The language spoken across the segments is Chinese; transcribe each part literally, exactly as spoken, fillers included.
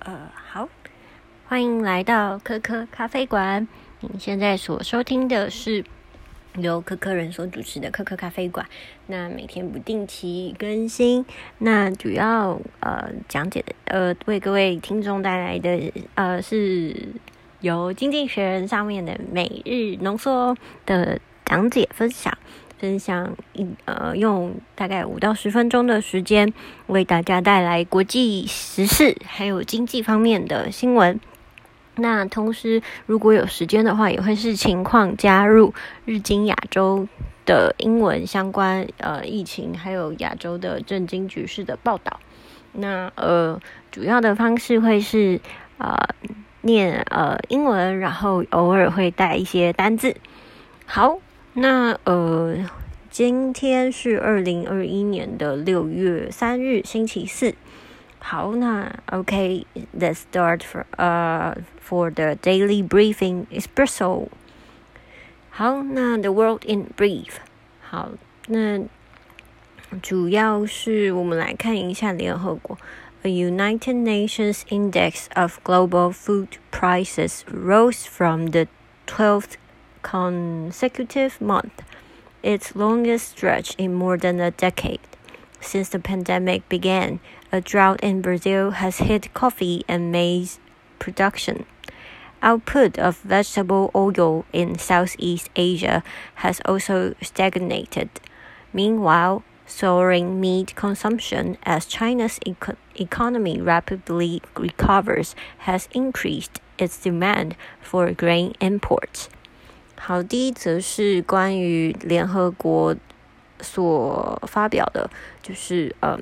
呃，好，欢迎来到科科咖啡馆。你现在所收听的是由科科人所主持的科科咖啡馆。那每天不定期更新，那主要呃讲解的呃为各位听众带来的呃是由经济学人上面的每日浓缩的讲解分享。分享呃用大概五到十分钟的时间，为大家带来国际时事还有经济方面的新闻。那同时，如果有时间的话，也会视情况加入日经亚洲的英文相关呃疫情，还有亚洲的政经局势的报道。那呃主要的方式会是呃念呃英文，然后偶尔会带一些单字。好。那呃，今天是二零二一年的六月三日，星期四。好，那 OK， let's start for 呃、uh, for the daily briefing espresso。好，那 the world in brief。好，那主要是我们来看一下联合国。A United Nations index of global food prices rose from the twelfth consecutive month, its longest stretch in more than a decade. Since the pandemic began, a drought in Brazil has hit coffee and maize production. Output of vegetable oil in Southeast Asia has also stagnated. Meanwhile, soaring meat consumption as China's eco- economy rapidly recovers has increased its demand for grain imports.好，第一则是关于联合国所发表的，就是呃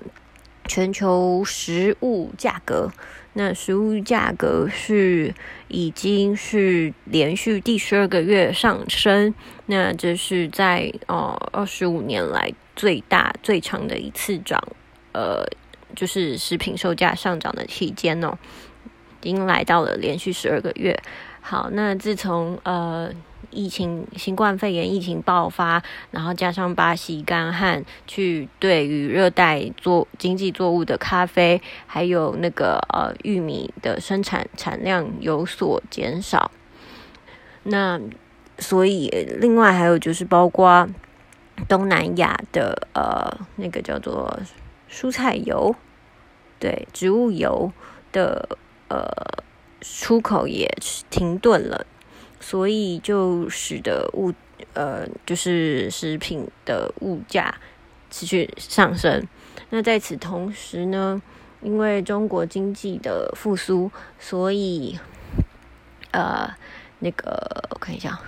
全球食物价格。那食物价格是已经是连续第十二个月上升，那这是在呃二十五年来最大最长的一次涨，呃，就是食品售价上涨的期间哦，已经来到了连续十二个月。好，那自从呃。疫情新冠肺炎疫情爆发，然后加上巴西干旱，去对于热带作经济作物的咖啡，还有那个呃玉米的生产产量有所减少。那所以另外还有就是包括东南亚的呃那个叫做蔬菜油，对植物油的呃出口也停顿了。所以就使得物呃，就是食品的物价持续上升。那在此同时呢，因为中国经济的复苏，所以呃，那个我看一下，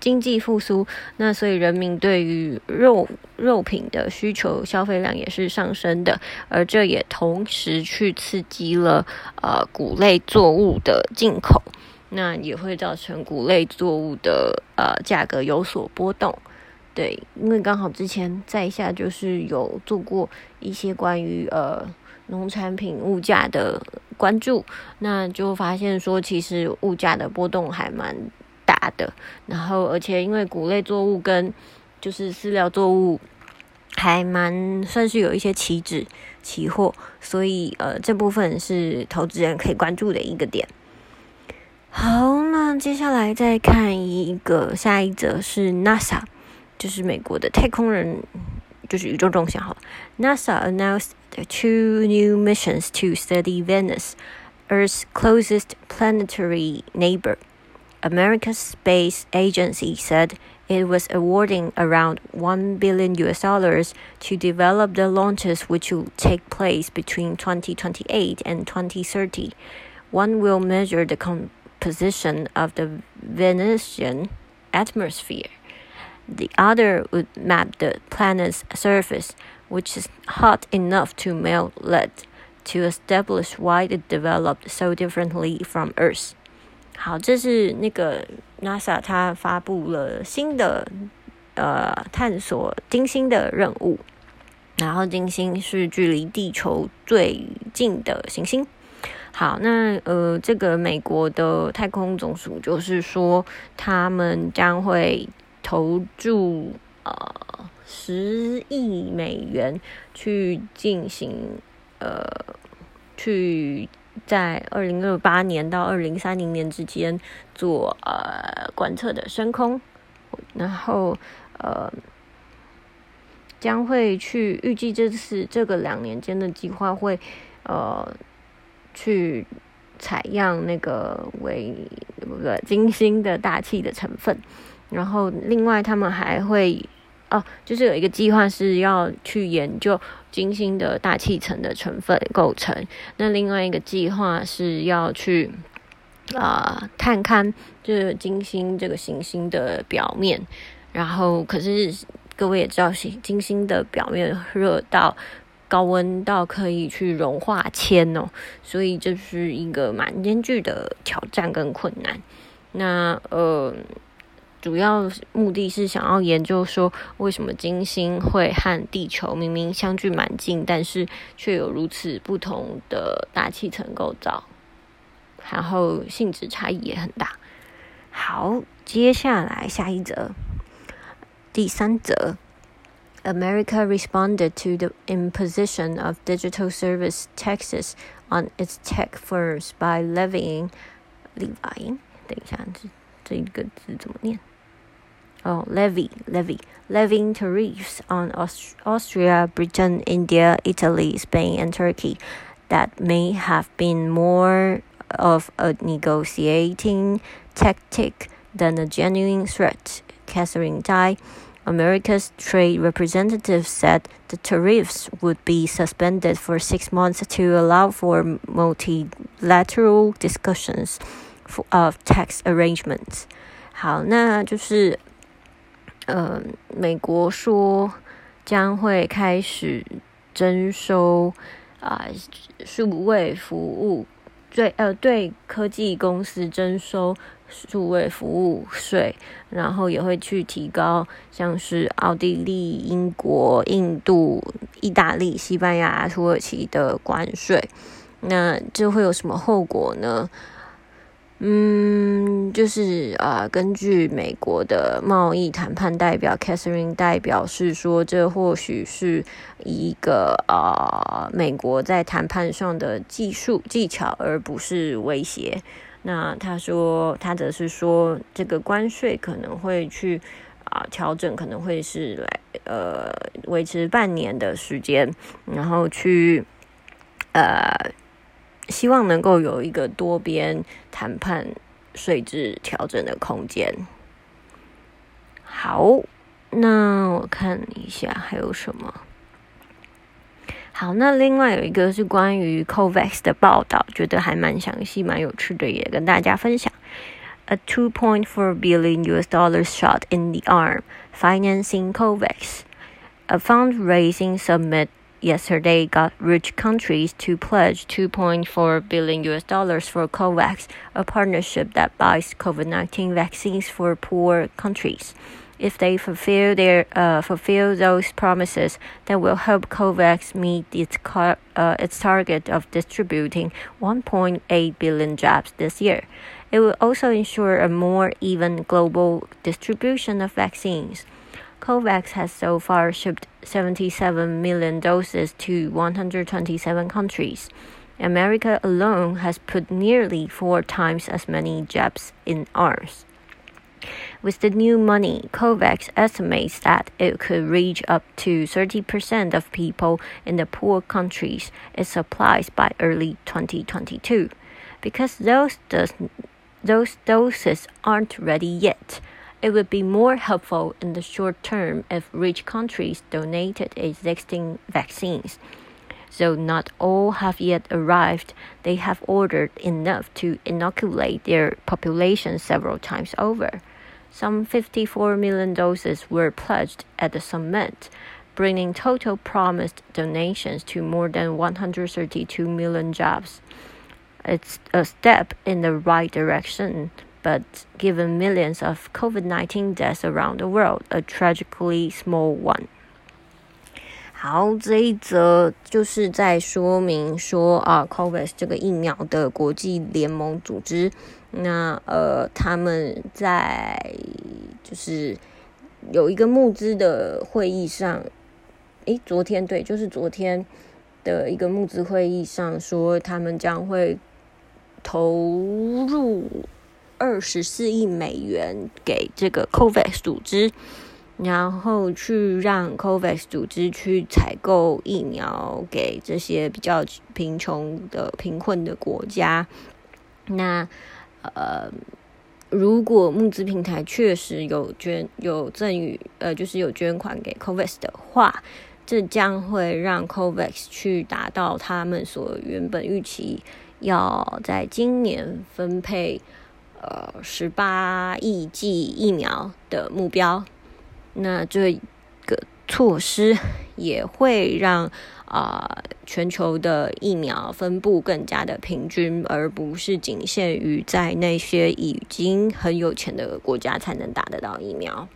经济复苏，那所以人民对于肉肉品的需求消费量也是上升的，而这也同时去刺激了呃谷类作物的进口。那也会造成谷类作物的呃价格有所波动，对，因为刚好之前在下就是有做过一些关于呃农产品物价的关注，那就发现说其实物价的波动还蛮大的，然后而且因为谷类作物跟就是饲料作物还蛮算是有一些期指期货，所以呃这部分是投资人可以关注的一个点。好，那接下来再看一个，下一则是 NASA， 就是美国的太空人，就是宇宙中心。好了 ，NASA announced two new missions to study Venus, Earth's closest planetary neighbor. America's space agency said it was awarding around one billion U S dollars to develop the launches, which will take place between twenty twenty-eight and twenty thirty. One will measure the com-position of the Venusian atmosphere. The other would map the planet's surface, which is hot enough to melt lead, to establish why it developed so differently from Earth. 好，这是那个 NASA 它发布了新的呃探索金星的任务，然后金星是距离地球最近的行星。好，那呃，这个美国的太空总署就是说，他们将会投注呃十亿美元去进行呃去在二零二八年到二零三零年之间做呃观测的升空，然后呃将会去预计这次这个两年间的计划会呃去采样那个为呃金星的大气的成分，然后另外他们还会。哦，就是有一个计划是要去研究金星的大气层的成分构成，那另外一个计划是要去啊、呃、探勘这金星这个行星的表面，然后可是各位也知道，金星的表面热到高温到可以去融化铅哦，所以这是一个蛮艰巨的挑战跟困难。那呃。主要目的是想要研究说，为什么金星会和地球明明相距蛮近，但是却有如此不同的大气层构造，然后性质差异也很大。好，接下来下一则，第三则 ，America responded to the imposition of digital service taxes on its tech firms by levying levying。等一下，这这个字怎么念？Oh, levy, levy, levying tariffs on Aust- Austria, Britain, India, Italy, Spain, and Turkey that may have been more of a negotiating tactic than a genuine threat, Katherine Tai, America's trade representative, said the tariffs would be suspended for six months to allow for multilateral discussions of tax arrangements. 好，那就是。呃，美国说将会开始征收啊、呃、数位服务对呃对科技公司征收数位服务税，然后也会去提高像是奥地利、英国、印度、意大利、西班牙、土耳其的关税。那这会有什么后果呢？嗯，就是呃，根据美国的贸易谈判代表 Katherine Tai 表示说，这或许是一个呃美国在谈判上的技术技巧，而不是威胁。那他说，他则是说，这个关税可能会去啊、呃、调整，可能会是来呃维持半年的时间，然后去呃。希望能够有一个多边谈判税制调整的空间。好，那我看一下还有什么。好，那另外有一个是关于 COVAX 的报道，觉得还蛮详细、蛮有趣的，也跟大家分享。A two point four billion U S dollars shot in the arm, financing COVAX. A fundraising summit.Yesterday got rich countries to pledge two point four billion U S dollars for COVAX, a partnership that buys COVID nineteen vaccines for poor countries. If they fulfill their uh, fulfill those promises, that will help COVAX meet its car, uh, its target of distributing one point eight billion jabs this year. It will also ensure a more even global distribution of vaccines.COVAX has so far shipped seventy-seven million doses to one hundred twenty-seven countries. America alone has put nearly four times as many jabs in arms. With the new money, COVAX estimates that it could reach up to thirty percent of people in the poor countries it supplies by early twenty twenty-two. Because those, dos- those doses aren't ready yet,It would be more helpful in the short term if rich countries donated existing vaccines. Though not all have yet arrived, they have ordered enough to inoculate their population several times over. Some fifty-four million doses were pledged at the summit, bringing total promised donations to more than one hundred thirty-two million jobs. It's a step in the right direction.But given millions of COVID nineteen deaths around the world, a tragically small one. 好，这一则就是在说明说啊 ，COVAX 这个疫苗的国际联盟组织，那呃，他们在就是有一个募资的会议上，诶，昨天对，就是昨天的一个募资会议上说，他们将会投入二十四亿美元给这个 COVAX 组织，然后去让 COVAX 组织去采购疫苗给这些比较贫穷的贫困的国家。那呃，如果募资平台确实有捐有赠予呃，就是有捐款给 COVAX 的话，这将会让 COVAX 去达到他们所原本预期要在今年分配呃十八亿剂疫苗的目标。那这个措施也会让啊、呃、全球的疫苗分布更加的平均，而不是仅限于在那些已经很有钱的国家才能打得到疫苗。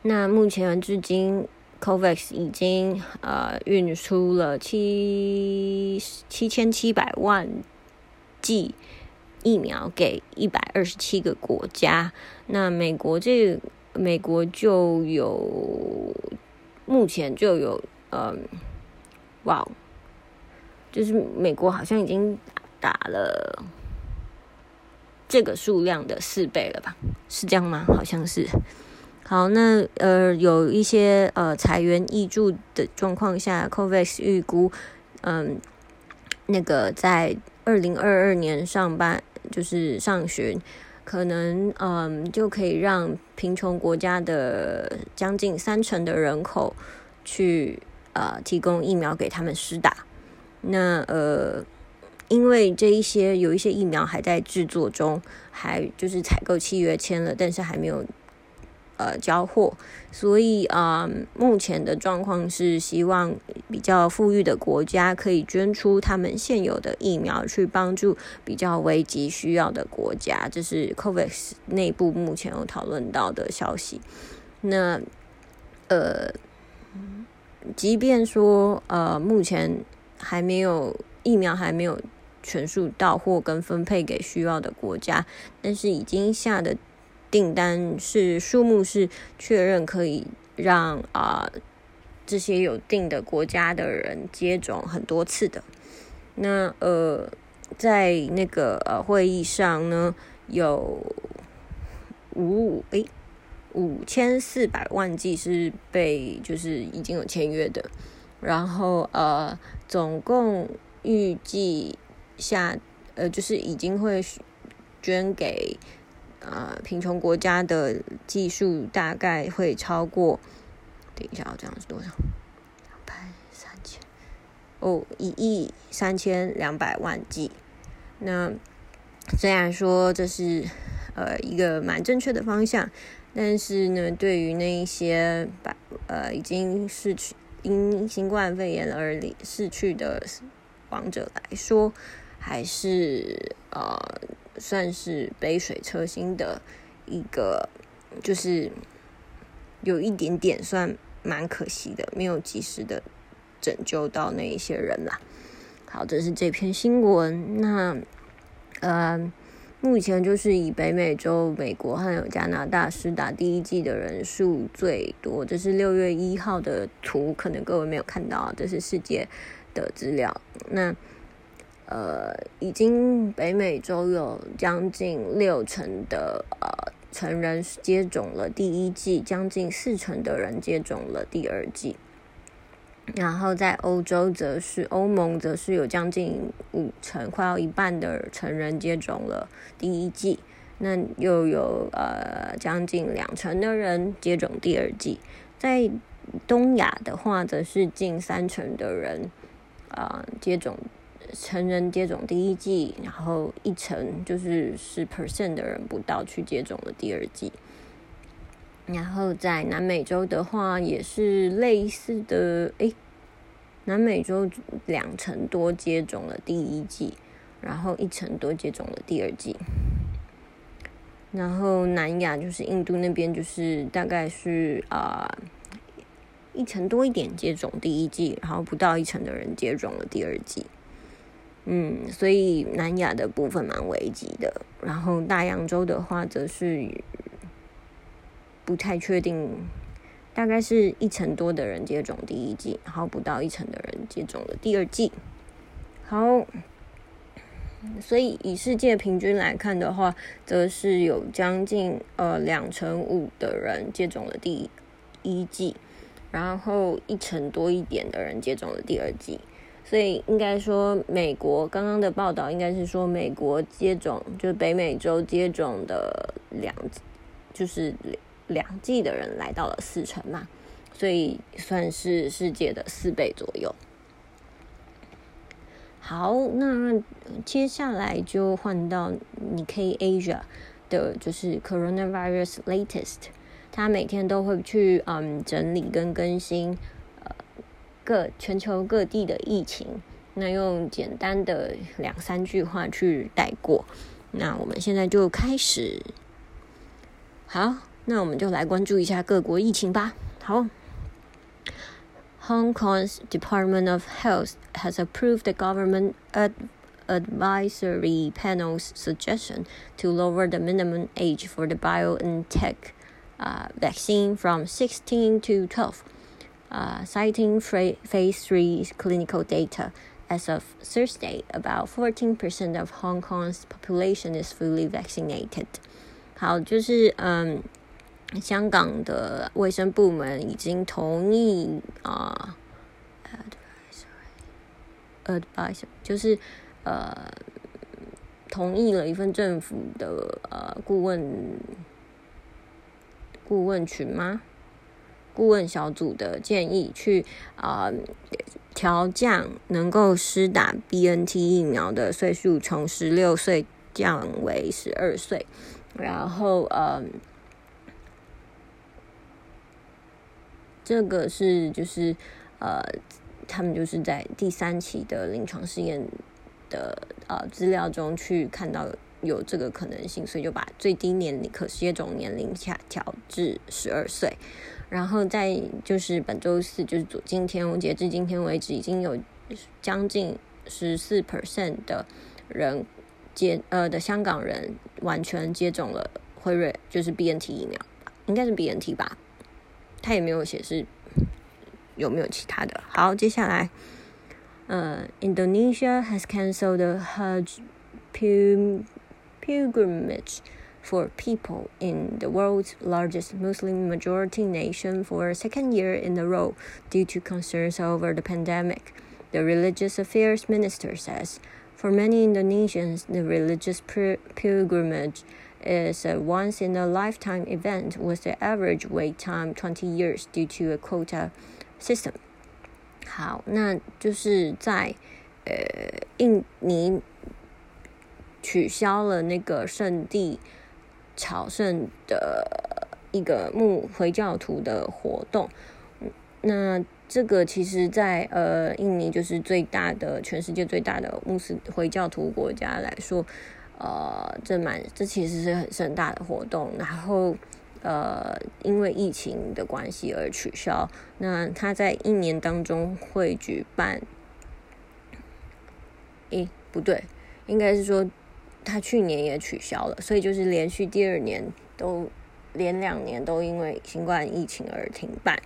那目前至今 COVAX 已经呃运出了七七千七百万剂疫苗给一百二十七个国家。那美国这个美国就有，目前就有，嗯，哇，就是美国好像已经打了这个数量的四倍了吧？是这样吗？好像是。好，那呃，有一些呃财源挹注的状况下 ，COVAX 预估，嗯，那个在二零二二年上半，就是上旬。可能嗯，就可以让贫穷国家的将近三成的人口去呃提供疫苗给他们施打。那呃，因为这一些有一些疫苗还在制作中，还就是采购契约签了，但是还没有呃交货，所以啊、呃，目前的状况是希望比较富裕的国家可以捐出他们现有的疫苗，去帮助比较危急需要的国家。这是 COVAX 内部目前有讨论到的消息。那呃，即便说呃目前还没有疫苗还没有全数到货跟分配给需要的国家，但是已经下的订单是数目是确认可以让啊、呃、这些有订的国家的人接种很多次的。那呃，在那个呃会议上呢，有五哎五千四百万剂是被就是已经有签约的，然后呃总共预计下呃就是已经会捐给。呃，贫穷国家的技术大概会超过，等一下，这样是多少？两百三千哦，一亿三千两百万剂。那虽然说这是呃一个蛮正确的方向，但是呢，对于那一些百呃已经逝去因新冠肺炎而逝去的亡者来说，还是呃。算是杯水车薪的一个，就是有一点点算蛮可惜的，没有及时的拯救到那一些人啦。好，这是这篇新闻。那呃，目前就是以北美洲美国还有加拿大施打第一剂的人数最多，这是六月一号的图，可能各位没有看到，这是世界的资料。那呃，已经北美洲有将近六成的呃成人接种了第一剂，将近四成的人接种了第二剂。然后在欧洲则是欧盟则是有将近五成，快要一半的成人接种了第一剂，那又有呃将近两成的人接种第二剂。在东亚的话，则是近三成的人啊、呃、接种。成人接种第一剂，然后一成就是 百分之十 的人不到去接种了第二剂。然后在南美洲的话也是类似的，诶，南美洲两成多接种了第一剂，然后一成多接种了第二剂。然后南亚就是印度那边就是大概是啊、呃、一成多一点接种第一剂，然后不到一成的人接种了第二剂。嗯，所以南亚的部分蛮危急的，然后大洋洲的话则是不太确定大概是一成多的人接种第一剂，然后不到一成的人接种了第二剂。好，所以以世界平均来看的话，则是有将近呃两成五的人接种了第一剂，然后一成多一点的人接种了第二剂。所以应该说美国刚刚的报道应该是说美国接种就是北美洲接种的两就是两剂的人来到了四成嘛，所以算是世界的四倍左右。好，那接下来就换到 Nikkei Asia 的就是 Coronavirus Latest， 他每天都会去嗯整理跟更新各全球各地的疫情，那用简单的两三句话去带过。那我们现在就开始。好，那我们就来关注一下各国疫情吧。好。Hong Kong's Department of Health has approved the government ad- advisory panel's suggestion to lower the minimum age for the BioNTech uh, vaccine from sixteen to twelve.Uh, citing fra- phase three clinical data. As of Thursday, about fourteen percent of Hong Kong's population is fully vaccinated. 好，就是嗯，香港的卫生部门已经同意啊 ，advisory， advisory 就是呃同意了一份政府的呃顾问顾问群吗？顾问小组的建议去呃调降能够施打 B N T 疫苗的岁数，从十六岁降为十二岁，然后呃这个是就是呃他们就是在第三期的临床试验的呃资料中去看到有这个可能性，所以就把最低年龄可接种年龄下调至十二岁。然后在就是本周四，就是今天截至今天为止，已经有将近 百分之十四 的人接呃的香港人完全接种了辉瑞，就是 B N T 疫苗，应该是 B N T 吧，他也没有显示有没有其他的。好，接下来，呃 ，Indonesia has cancelled the Hajj pilgrimage.For people in the world's largest Muslim majority nation for a second year in a row due to concerns over the pandemic, the religious affairs minister says. For many Indonesians, the religious pilgrimage is a once-in-a-lifetime event with the average wait time twenty years due to a quota system. 好，那就是在呃印尼取消了那个圣地朝圣的一个穆回教徒的活动，那这个其实在呃印尼就是最大的全世界最大的穆斯回教徒国家来说，呃这蛮这其实是很盛大的活动，然后呃因为疫情的关系而取消，那它在一年当中会举办，诶不对，应该是说。他去年也取消了，所以就是连续第二年都连两年都因为新冠疫情而停办。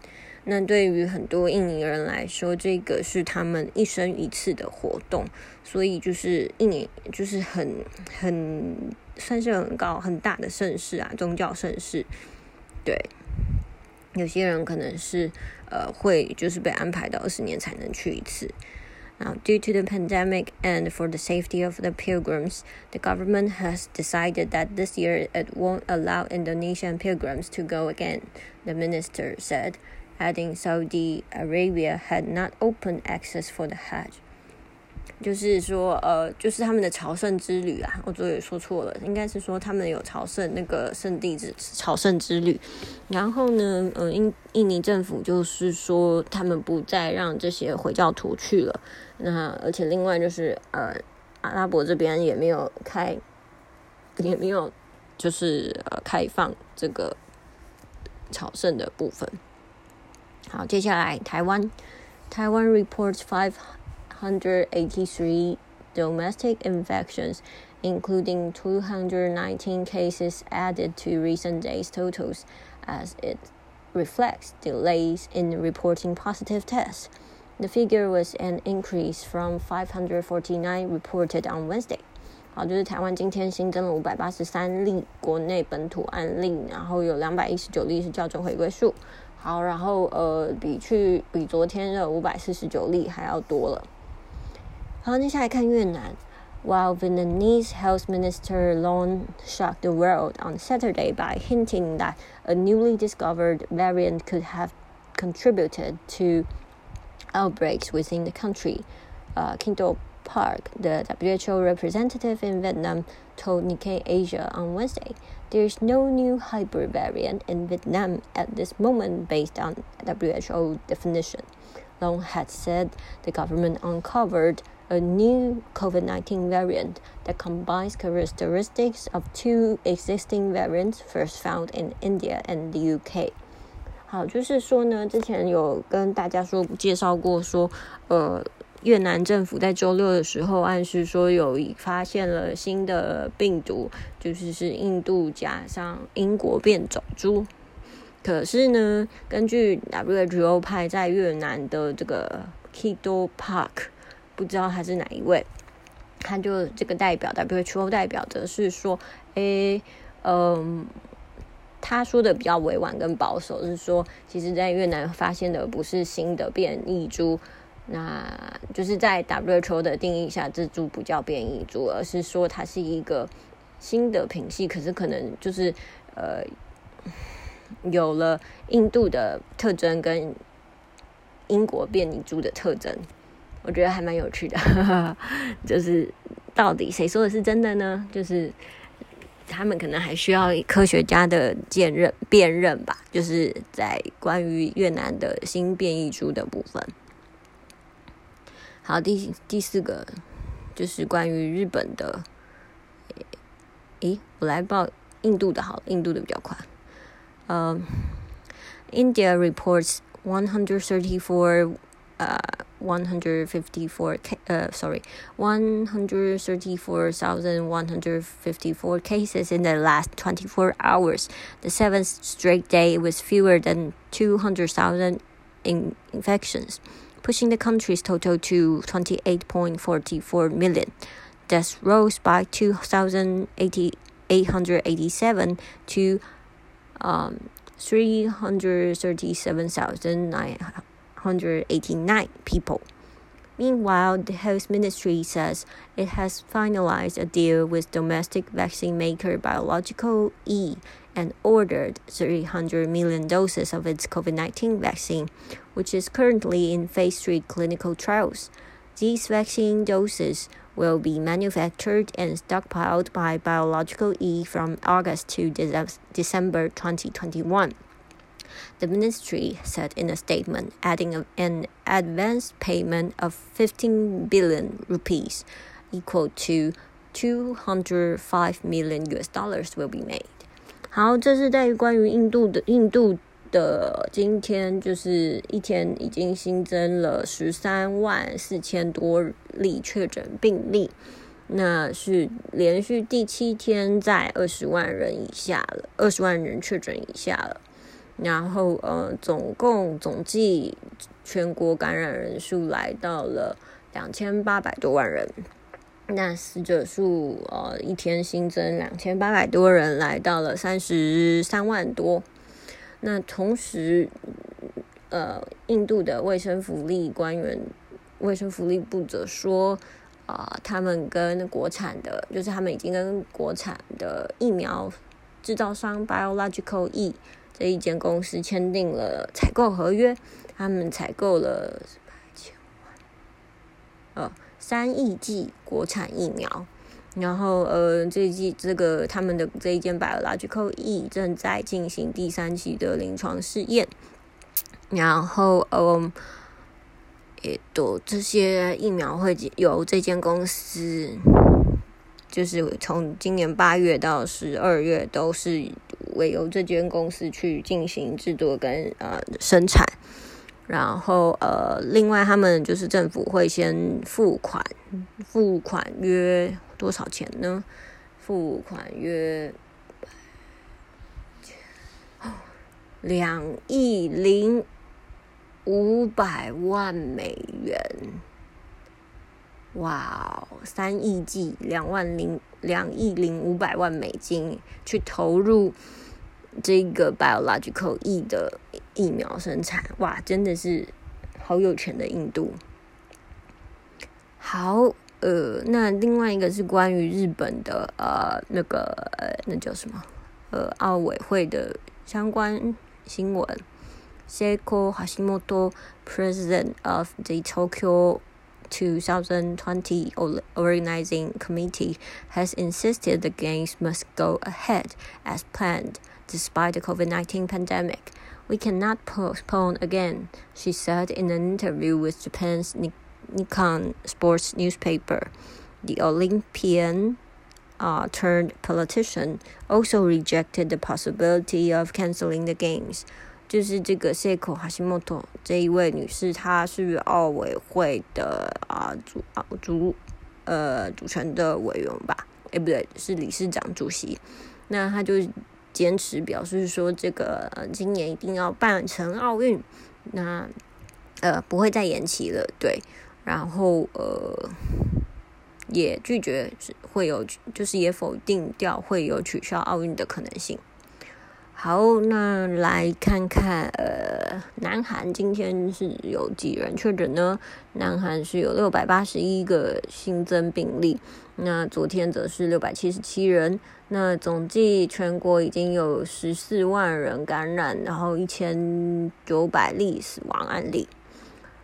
那对于很多印尼人来说，这个是他们一生一次的活动，所以就是一年就是很很算是很高很大的盛事啊，宗教盛事。对，有些人可能是呃会就是被安排到二十年才能去一次。Now, due to the pandemic and for the safety of the pilgrims, the government has decided that this year it won't allow Indonesian pilgrims to go again, the minister said, adding Saudi Arabia had not opened access for the Hajj. 就是说呃就是他们的朝圣之旅啊，我昨天也说错了，应该是说他们有朝圣那个圣地之朝圣之旅，然后呢呃印印尼政府就是说他们不再让这些回教徒去了，那而且另外就是呃阿拉伯这边也没有开也没有就是呃开放这个朝圣的部分。好，接下来台湾，台湾 reports five hundred eighty-three domestic infections, including two hundred nineteen cases added to recent days' totals, as it reflects delays in reporting positive tests. The figure was an increase from five hundred forty-nine reported on Wednesday. 好，就是台湾今天新增了五百八十三例国内本土案例，然后有两百一十九例是校正回归数。好，然后呃，比去比昨天的五百四十九例还要多了。好，接下来看越南。While Vietnamese Health Minister Lon shocked the world on Saturday by hinting that a newly discovered variant could have contributed to outbreaks within the country, uh, Kinto Park, the W H O representative in Vietnam, told Nikkei Asia on Wednesday, there is no new hyper variant in Vietnam at this moment based on W H O definition. Long had said the government uncovered a new COVID nineteen variant that combines characteristics of two existing variants first found in India and the U K. 好，就是说呢，之前有跟大家说介绍过说，呃，越南政府在周六的时候暗示说有发现了新的病毒，就是是印度加上英国变种株。可是呢，根据 W H O 派在越南的这个 Kido Park。不知道他是哪一位，他就这个代表 W H O 代表则是说，诶，嗯，他说的比较委婉跟保守，是说，其实在越南发现的不是新的变异株，那就是在 W H O 的定义下，这株不叫变异株，而是说它是一个新的品系，可是可能就是呃，有了印度的特征跟英国变异株的特征。我觉得还蛮有趣的就是到底谁说的是真的呢，就是他们可能还需要科学家的辨认辨认吧，就是在关于越南的新变异株的部分。好，第第四个就是关于日本的，诶，我来报印度的好了，印度的比较快。嗯、um, India reports one hundred thirty-four Uh, one hundred fifty-four uh, sorry one hundred thirty-four thousand one hundred fifty-four cases in the last twenty-four hours, the seventh straight day with fewer than two hundred thousand in infections, pushing the country's total to twenty-eight point four four million. Deaths rose by two thousand eight hundred eighty-seven to um, three hundred thirty-seven thousand nine hundred eighty-nine people. Meanwhile, the health ministry says it has finalized a deal with domestic vaccine maker Biological E and ordered three hundred million doses of its COVID nineteen vaccine, which is currently in phase three clinical trials. These vaccine doses will be manufactured and stockpiled by Biological E from August to December twenty twenty-one.The ministry said in a statement, adding an advance payment of fifteen billion rupees, equal to two hundred five million U S dollars will be made. 好，这是在于关于印度的印度的今天就是一天已经新增了十三万四千多例确诊病例，那是连续第七天在二十万人以下了，二十万人确诊以下了。然后呃，总共总计全国感染人数来到了两千八百多万人，那死者数呃一天新增两千八百多人，来到了三十三万多。那同时呃，印度的卫生福利官员卫生福利部则说啊、呃，他们跟国产的，就是他们已经跟国产的疫苗制造商 Biological E。这一间公司签订了采购合约，他们采购了呃三亿剂国产疫苗，然后呃这一剂这个他们的这一间 Biological E 正在进行第三期的临床试验，然后呃，也都这些疫苗会由这间公司，就是从今年八月到十二月都是。为由这间公司去进行制作跟呃生产，然后呃，另外他们就是政府会先付款，付款约多少钱呢？付款约两亿零五百万美元。哇、wow, 三亿计两万零两亿零五百万美金去投入这个 Biological E 的疫苗生产，哇，真的是好有钱的印度。好，呃，那另外一个是关于日本的呃那个呃那叫什么呃奥委会的相关新闻。Seiko Hashimoto, President of the Tokyo.twenty twenty Organizing Committee has insisted the Games must go ahead as planned despite the COVID nineteen pandemic. We cannot postpone again, she said in an interview with Japan's Nikkei sports newspaper. The Olympian uh, turned politician also rejected the possibility of canceling the Games.就是这个 Seiko Hashimoto 这一位女士，她是奥委会的啊主啊主呃组成的委员吧？哎，不对，是理事长主席。那她就坚持表示说，这个、呃、今年一定要办成奥运，那呃不会再延期了，对。然后呃也拒绝会有，就是也否定掉会有取消奥运的可能性。好，那来看看呃，南韩今天是有几人确诊呢？南韩是有六百八十一个新增病例，那昨天则是六百七十七人，那总计全国已经有十四万人感染，然后一千九百例死亡案例。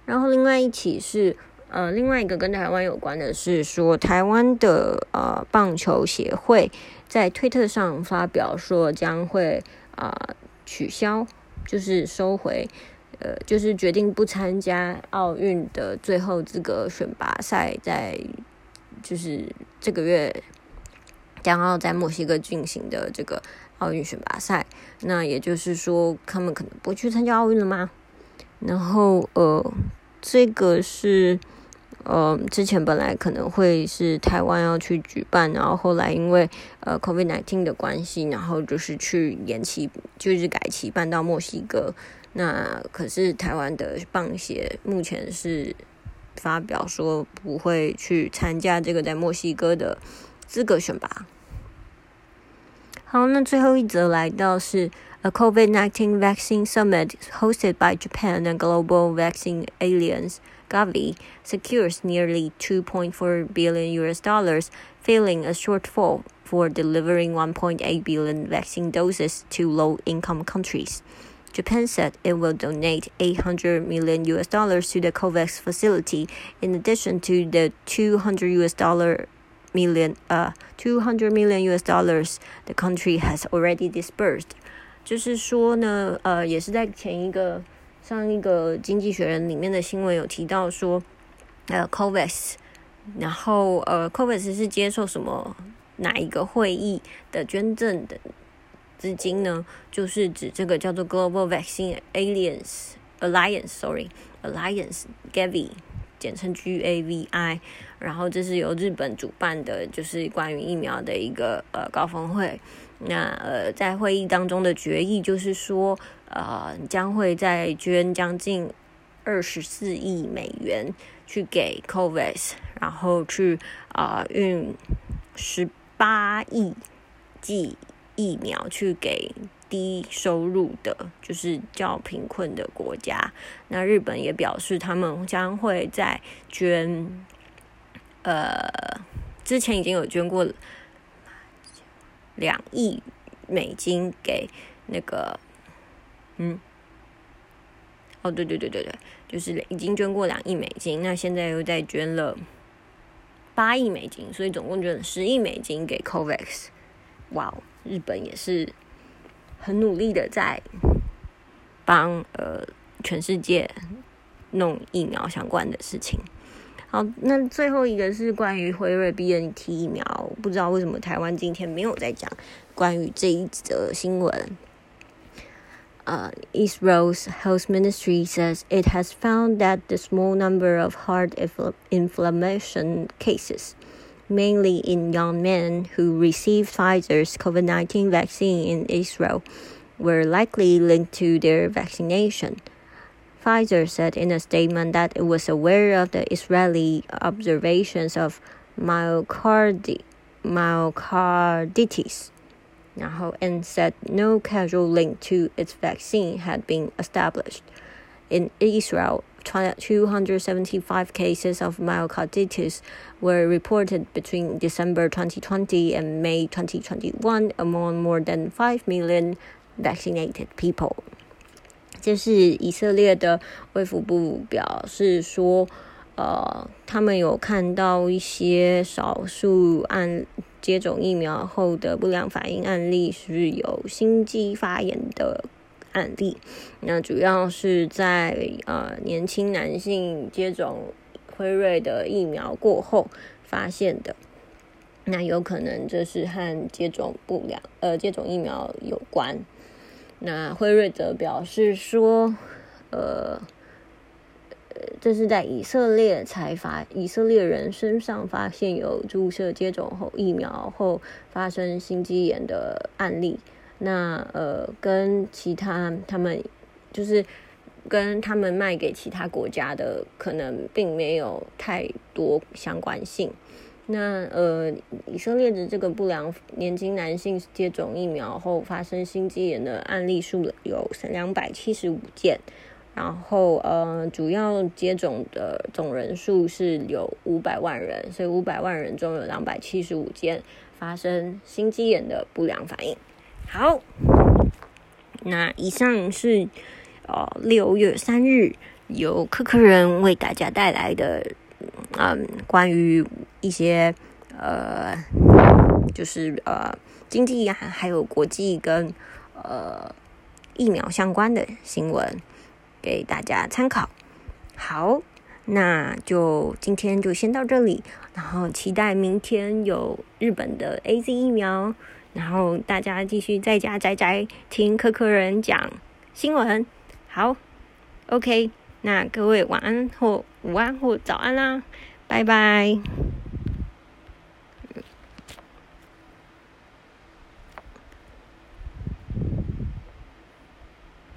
然后另外一起是呃，另外一个跟台湾有关的是说，台湾的呃棒球协会在推特上发表说将会啊、呃、取消，就是收回，呃，就是决定不参加奥运的最后资格选拔赛，在就是这个月将要在墨西哥进行的这个奥运选拔赛。那也就是说，他们可能不去参加奥运了吗？然后呃，这个是呃，之前本来可能会是台湾要去举办，然后后来因为呃 COVID 十九 的关系，然后就是去延期，就是改期办到墨西哥。那可是台湾的棒协目前是发表说不会去参加这个在墨西哥的资格选拔。好，那最后一则来到是 A COVID nineteen Vaccine Summit hosted by Japan and Global Vaccine Alliance.Gavi secures nearly two point four billion U S dollars, filling a shortfall for delivering one point eight billion vaccine doses to low-income countries. Japan said it will donate eight hundred million U S dollars to the COVAX facility, in addition to the two hundred million U S dollars the country has already disbursed. 就是说呢，呃，也是在前一个。上一个经济学人里面的新闻有提到说呃 COVAX 然后呃 COVAX 是接受什么哪一个会议的捐赠的资金呢，就是指这个叫做 Global Vaccine Alliance Alliance sorry Alliance Gavi 简称 G A V I， 然后这是由日本主办的，就是关于疫苗的一个呃高峰会。那呃在会议当中的决议就是说呃，将会再捐将近二十四亿美元去给 COVAX， 然后去啊、呃、运十八亿剂疫苗去给低收入的，就是较贫困的国家。那日本也表示，他们将会再捐，呃，之前已经有捐过两亿美金给那个。嗯，哦，对对对对对，就是已经捐过两亿美金，那现在又再捐了八亿美金，所以总共捐了十亿美金给 COVAX。哇，日本也是很努力的在帮呃全世界弄疫苗相关的事情。好，那最后一个是关于辉瑞 B N T 疫苗，不知道为什么台湾今天没有在讲关于这一则新闻。Uh, Israel's health ministry says it has found that the small number of heart infl- inflammation cases, mainly in young men who received Pfizer's COVID nineteen vaccine in Israel, were likely linked to their vaccination. Pfizer said in a statement that it was aware of the Israeli observations of myocardi- myocarditis and said no causal link to its vaccine had been established. In Israel, two hundred seventy-five cases of myocarditis were reported between December twenty twenty and May twenty twenty-one among more than five million vaccinated people. 这是以色列的卫福部表示说， 呃， 他们有看到一些少数按接种疫苗后的不良反应案例是有心肌发炎的案例， 那主要是在 呃， 年轻男性接种辉瑞的疫苗过后发现的， 那有可能这是和接种不良 呃， 接种疫苗有关。 那辉瑞则表示说， 呃， 这是在以色列才发， 以色列人身上发现有注射接种后 疫苗后发生心肌炎的案例， 那 呃， 跟其他 他们 就是 跟他们卖给其他国家的 可能并没有太多相关性。 那 呃， 以色列的这个不良年轻男性接种疫苗后发生心肌炎的案例数有 两百七十五件， 然后 呃， 主要接种的总人数是有 五百万人， 所以 五百万人中有 两百七十五件发生心肌炎的不良反应。 好， 那以上是 呃， 六月三日 由柯柯人为大家带来的 嗯， 关于一些 呃， 就是 呃， 经济 还有国际 跟 呃， 疫苗相关的新闻 给大家参考。 好， 那就今天就先到这里， 然后期待明天有日本的 A Z 疫苗， 然后大家继续在家宅宅 听柯柯人讲新闻。 好， OK， 那各位晚安或午安或早安啦，拜拜。